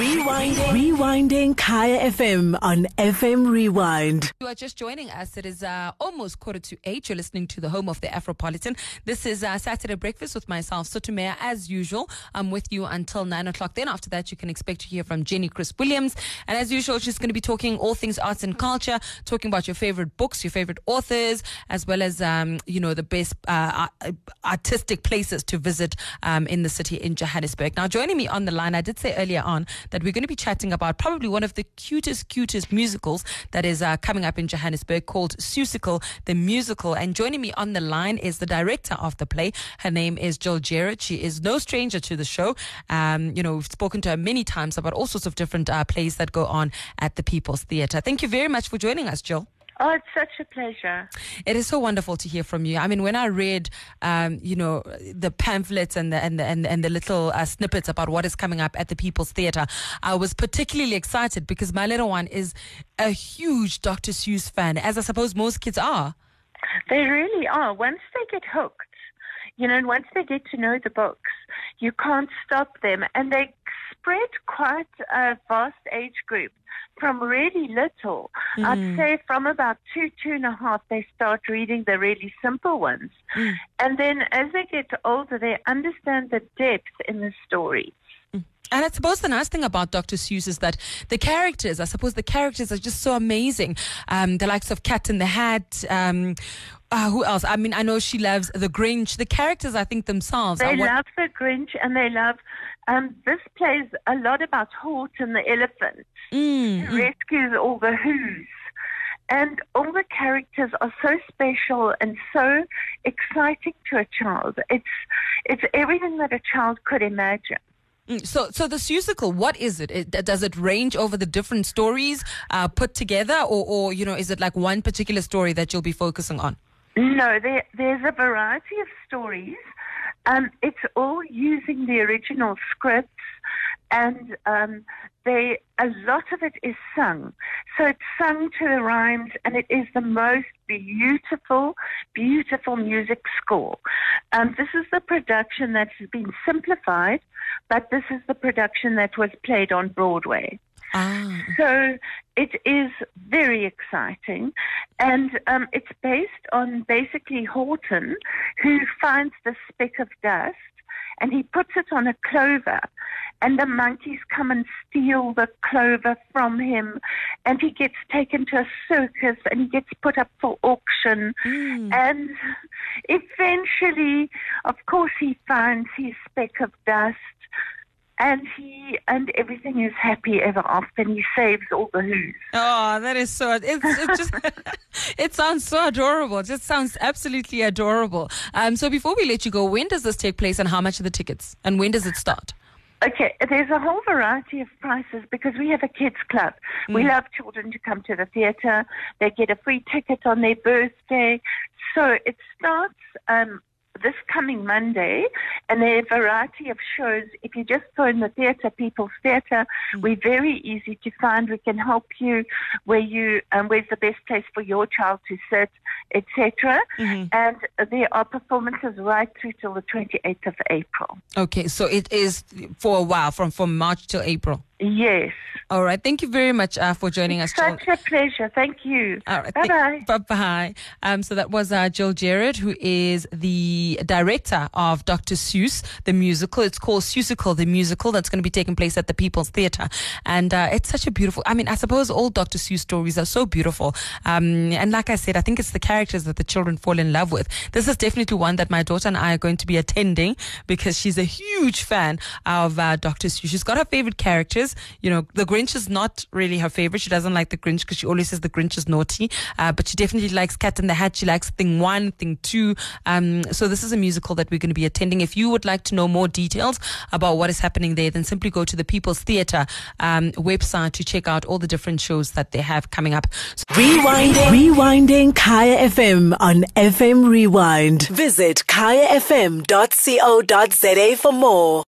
Rewinding Kaya FM on FM Rewind. You are just joining us. It is almost 7:45. You're listening to the home of the Afropolitan. This is Saturday Breakfast with myself, Sotomayor, as usual. I'm with you until 9 o'clock. Then after that, you can expect to hear from Jenny Chris Williams. And as usual, she's going to be talking all things arts and culture, talking about your favorite books, your favorite authors, as well as, the best artistic places to visit in the city in Johannesburg. Now, joining me on the line, I did say earlier on that we're going to be chatting about probably one of the cutest musicals that is coming up in Johannesburg called Seussical, the musical. And joining me on the line is the director of the play. Her name is Jill Gerard. She is no stranger to the show. We've spoken to her many times about all sorts of different plays that go on at the People's Theatre. Thank you very much for joining us, Jill. Oh, it's such a pleasure. It is so wonderful to hear from you. I mean, when I read, the pamphlets and the little snippets about what is coming up at the People's Theatre, I was particularly excited because my little one is a huge Dr. Seuss fan, as I suppose most kids are. They really are. Once they get hooked, and once they get to know the books, you can't stop them. And they spread quite a vast age group. From really little, I'd say from about 2, 2 and a half, they start reading the really simple ones. Mm. And then as they get older, they understand the depth in the story. Mm. And I suppose the nice thing about Dr. Seuss is that the characters are just so amazing. The likes of Cat in the Hat, who else? I mean, I know she loves the Grinch. The characters, I think, themselves. They love the Grinch, and they love... this plays a lot about Horton the elephant. Mm-hmm. Rescues all the Who's. And all the characters are so special and so exciting to a child. It's everything that a child could imagine. So the Seussical, what is it? Does it range over the different stories put together, or is it like one particular story that you'll be focusing on? No, there's a variety of stories. It's all using the original scripts, and a lot of it is sung. So it's sung to the rhymes, and it is the most beautiful, beautiful music score. This is the production that has been simplified, but this is the production that was played on Broadway. Ah. So it is very exciting, and it's based on basically Horton, who finds the speck of dust and he puts it on a clover, and the monkeys come and steal the clover from him, and he gets taken to a circus and he gets put up for auction. Mm. And eventually, of course, he finds his speck of dust. And everything is happy ever after, and he saves all the Who's. Oh, that is so... It's just, it sounds so adorable. It just sounds absolutely adorable. So before we let you go, when does this take place, and how much are the tickets? And when does it start? Okay, there's a whole variety of prices because we have a kids club. Mm. We love children to come to the theatre. They get a free ticket on their birthday. So it starts... this coming Monday, and there are a variety of shows. If you just go in the theatre, People's Theatre, we're very easy to find. We can help you where's the best place for your child to sit, etc. Mm-hmm. And there are performances right through till the 28th of April. Okay, so it is for a while, from March till April. Yes. All right. Thank you very much for joining us, Jill. Such a pleasure. Thank you. All right. Bye-bye. Bye-bye. So that was Jill Gerard, who is the director of Dr. Seuss, the musical. It's called Seussical, the musical. That's going to be taking place at the People's Theatre. And it's such a beautiful... I mean, I suppose all Dr. Seuss stories are so beautiful. And like I said, I think it's the characters that the children fall in love with. This is definitely one that my daughter and I are going to be attending because she's a huge fan of Dr. Seuss. She's got her favorite characters. The Grinch is not really her favorite. She doesn't like the Grinch because she always says the Grinch is naughty. But she definitely likes Cat in the Hat. She likes Thing 1, Thing 2. So this is a musical that we're going to be attending. If you would like to know more details about what is happening there, then simply go to the People's Theatre website to check out all the different shows that they have coming up. So Rewinding Kaya FM on FM Rewind. Visit kayafm.co.za for more.